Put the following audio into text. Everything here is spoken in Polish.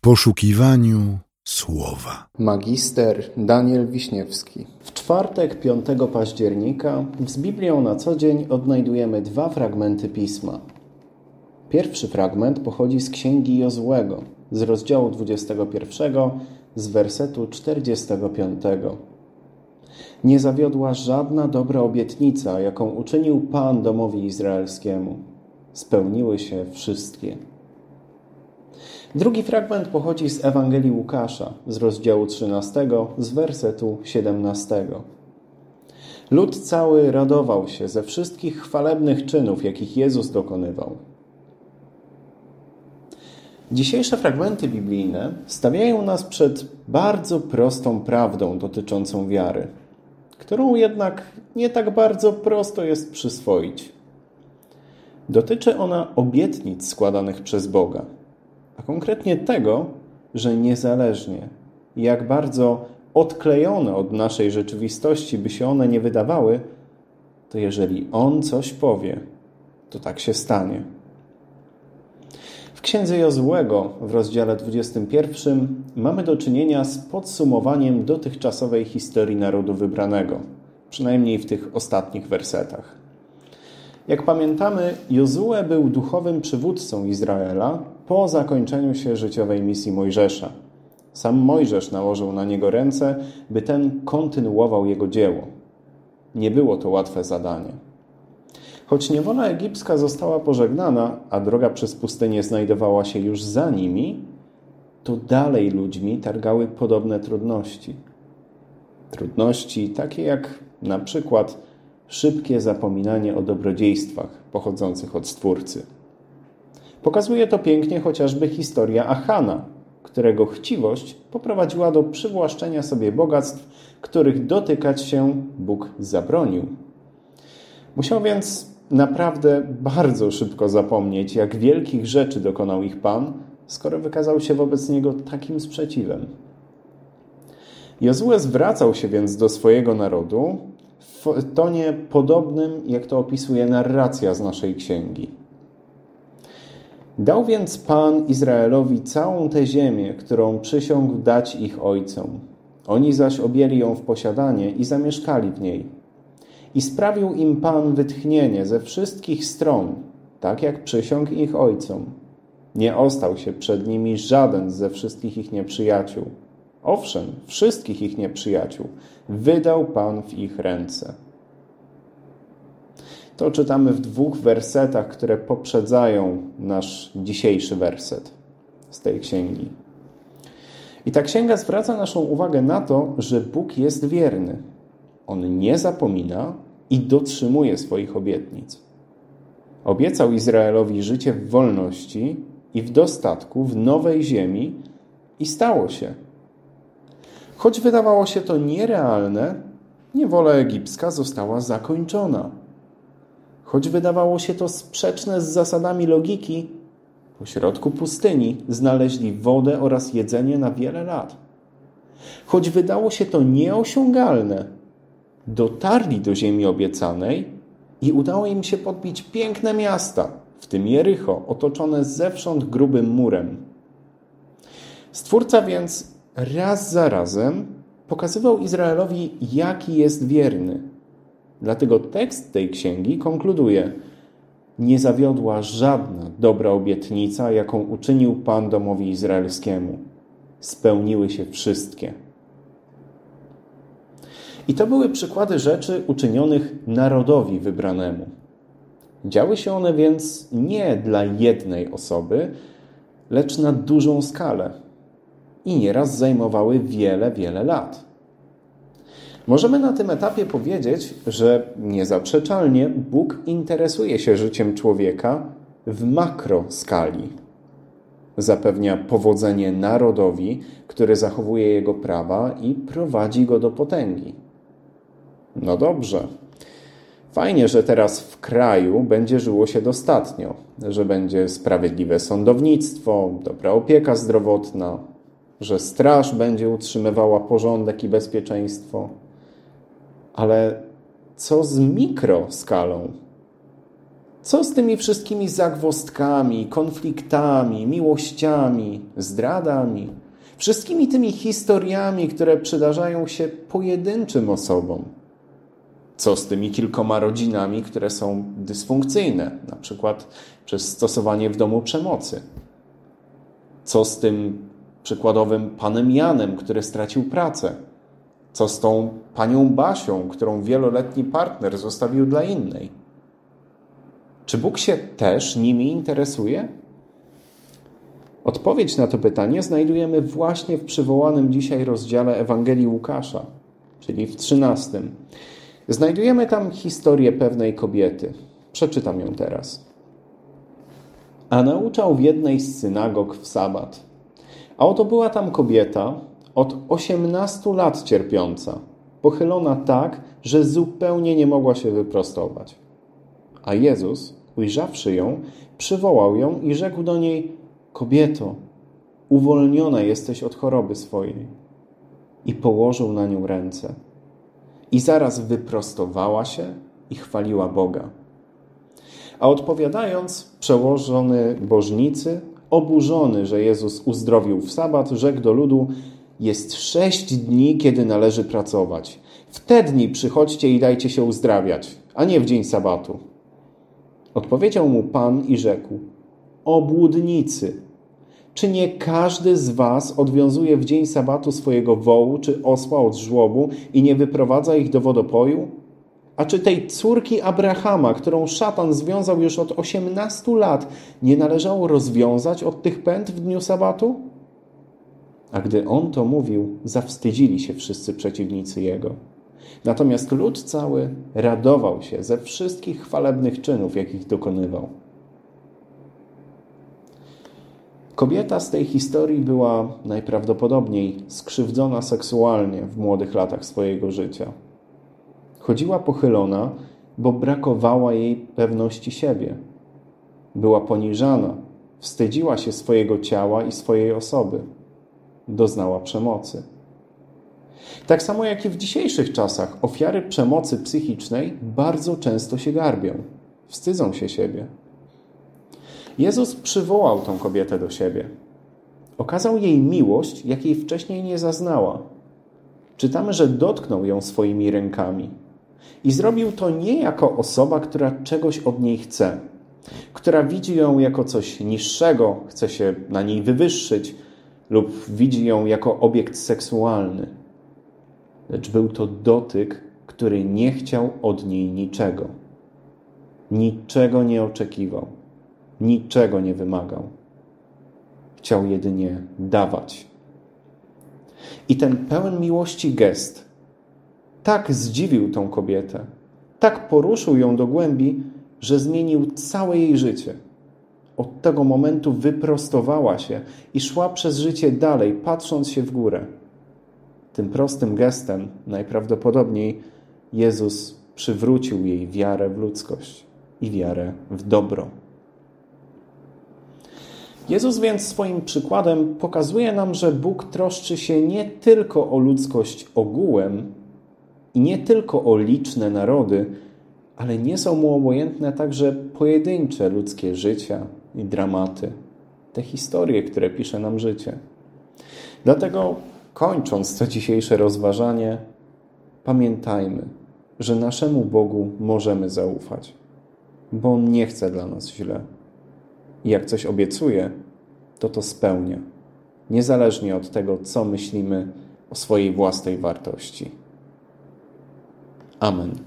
W poszukiwaniu słowa. Magister Daniel Wiśniewski. W czwartek 5 października z Biblią na co dzień odnajdujemy dwa fragmenty Pisma. Pierwszy fragment pochodzi z Księgi Jozuego, z rozdziału 21, z wersetu 45. Nie zawiodła żadna dobra obietnica, jaką uczynił Pan domowi izraelskiemu. Spełniły się wszystkie. Drugi fragment pochodzi z Ewangelii Łukasza, z rozdziału 13, z wersetu 17. Lud cały radował się ze wszystkich chwalebnych czynów, jakich Jezus dokonywał. Dzisiejsze fragmenty biblijne stawiają nas przed bardzo prostą prawdą dotyczącą wiary, którą jednak nie tak bardzo prosto jest przyswoić. Dotyczy ona obietnic składanych przez Boga, a konkretnie tego, że niezależnie jak bardzo odklejone od naszej rzeczywistości by się one nie wydawały, to jeżeli On coś powie, to tak się stanie. W Księdze Jozuego w rozdziale 21 mamy do czynienia z podsumowaniem dotychczasowej historii narodu wybranego, przynajmniej w tych ostatnich wersetach. Jak pamiętamy, Jozue był duchowym przywódcą Izraela po zakończeniu się życiowej misji Mojżesza. Sam Mojżesz nałożył na niego ręce, by ten kontynuował jego dzieło. Nie było to łatwe zadanie. Choć niewola egipska została pożegnana, a droga przez pustynię znajdowała się już za nimi, to dalej ludźmi targały podobne trudności. Trudności takie jak na przykład szybkie zapominanie o dobrodziejstwach pochodzących od Stwórcy. Pokazuje to pięknie chociażby historia Achana, którego chciwość poprowadziła do przywłaszczenia sobie bogactw, których dotykać się Bóg zabronił. Musiał więc naprawdę bardzo szybko zapomnieć, jak wielkich rzeczy dokonał ich Pan, skoro wykazał się wobec niego takim sprzeciwem. Jozue zwracał się więc do swojego narodu w tonie podobnym, jak to opisuje narracja z naszej księgi. Dał więc Pan Izraelowi całą tę ziemię, którą przysiągł dać ich ojcom. Oni zaś objęli ją w posiadanie i zamieszkali w niej. I sprawił im Pan wytchnienie ze wszystkich stron, tak jak przysiągł ich ojcom. Nie ostał się przed nimi żaden ze wszystkich ich nieprzyjaciół. Owszem, wszystkich ich nieprzyjaciół wydał Pan w ich ręce. To czytamy w dwóch wersetach, które poprzedzają nasz dzisiejszy werset z tej księgi. I ta księga zwraca naszą uwagę na to, że Bóg jest wierny. On nie zapomina i dotrzymuje swoich obietnic. Obiecał Izraelowi życie w wolności i w dostatku w nowej ziemi i stało się. Choć wydawało się to nierealne, niewola egipska została zakończona. Choć wydawało się to sprzeczne z zasadami logiki, pośrodku pustyni znaleźli wodę oraz jedzenie na wiele lat. Choć wydało się to nieosiągalne, dotarli do ziemi obiecanej i udało im się podbić piękne miasta, w tym Jerycho, otoczone zewsząd grubym murem. Stwórca więc raz za razem pokazywał Izraelowi, jaki jest wierny. Dlatego tekst tej księgi konkluduje: nie zawiodła żadna dobra obietnica, jaką uczynił Pan domowi izraelskiemu. Spełniły się wszystkie. I to były przykłady rzeczy uczynionych narodowi wybranemu. Działy się one więc nie dla jednej osoby, lecz na dużą skalę i nieraz zajmowały wiele, wiele lat. Możemy na tym etapie powiedzieć, że niezaprzeczalnie Bóg interesuje się życiem człowieka w makroskali. Zapewnia powodzenie narodowi, który zachowuje jego prawa i prowadzi go do potęgi. No dobrze, fajnie, że teraz w kraju będzie żyło się dostatnio, że będzie sprawiedliwe sądownictwo, dobra opieka zdrowotna, że straż będzie utrzymywała porządek i bezpieczeństwo. Ale co z mikroskalą? Co z tymi wszystkimi zagwozdkami, konfliktami, miłościami, zdradami? Wszystkimi tymi historiami, które przydarzają się pojedynczym osobom? Co z tymi kilkoma rodzinami, które są dysfunkcyjne, na przykład przez stosowanie w domu przemocy? Co z tym przykładowym panem Janem, który stracił pracę? Co z tą panią Basią, którą wieloletni partner zostawił dla innej? Czy Bóg się też nimi interesuje? Odpowiedź na to pytanie znajdujemy właśnie w przywołanym dzisiaj rozdziale Ewangelii Łukasza, czyli w 13. Znajdujemy tam historię pewnej kobiety. Przeczytam ją teraz. A nauczał w jednej z synagog w sabat. A oto była tam kobieta od 18 lat cierpiąca, pochylona tak, że zupełnie nie mogła się wyprostować. A Jezus, ujrzawszy ją, przywołał ją i rzekł do niej: Kobieto, uwolniona jesteś od choroby swojej. I położył na nią ręce. I zaraz wyprostowała się i chwaliła Boga. A odpowiadając, przełożony bożnicy, oburzony, że Jezus uzdrowił w sabat, rzekł do ludu: Jest 6 dni, kiedy należy pracować. W te dni przychodźcie i dajcie się uzdrawiać, a nie w dzień sabatu. Odpowiedział mu Pan i rzekł: Obłudnicy, czy nie każdy z was odwiązuje w dzień sabatu swojego wołu czy osła od żłobu i nie wyprowadza ich do wodopoju? A czy tej córki Abrahama, którą szatan związał już od 18 lat, nie należało rozwiązać od tych pęd w dniu sabatu? A gdy on to mówił, zawstydzili się wszyscy przeciwnicy jego. Natomiast lud cały radował się ze wszystkich chwalebnych czynów, jakich dokonywał. Kobieta z tej historii była najprawdopodobniej skrzywdzona seksualnie w młodych latach swojego życia. Chodziła pochylona, bo brakowała jej pewności siebie. Była poniżana, wstydziła się swojego ciała i swojej osoby. Doznała przemocy. Tak samo jak i w dzisiejszych czasach ofiary przemocy psychicznej bardzo często się garbią, wstydzą się siebie. Jezus przywołał tą kobietę do siebie. Okazał jej miłość, jakiej wcześniej nie zaznała. Czytamy, że dotknął ją swoimi rękami. I zrobił to nie jako osoba, która czegoś od niej chce, która widzi ją jako coś niższego, chce się na niej wywyższyć lub widzi ją jako obiekt seksualny. Lecz był to dotyk, który nie chciał od niej niczego. Niczego nie oczekiwał. Niczego nie wymagał. Chciał jedynie dawać. I ten pełen miłości gest tak zdziwił tą kobietę, tak poruszył ją do głębi, że zmienił całe jej życie. Od tego momentu wyprostowała się i szła przez życie dalej, patrząc się w górę. Tym prostym gestem najprawdopodobniej Jezus przywrócił jej wiarę w ludzkość i wiarę w dobro. Jezus więc swoim przykładem pokazuje nam, że Bóg troszczy się nie tylko o ludzkość ogółem i nie tylko o liczne narody, ale nie są mu obojętne także pojedyncze ludzkie życia i dramaty, te historie, które pisze nam życie. Dlatego kończąc to dzisiejsze rozważanie, pamiętajmy, że naszemu Bogu możemy zaufać, bo On nie chce dla nas źle. I jak coś obiecuje, to spełnia, niezależnie od tego, co myślimy o swojej własnej wartości. Amen.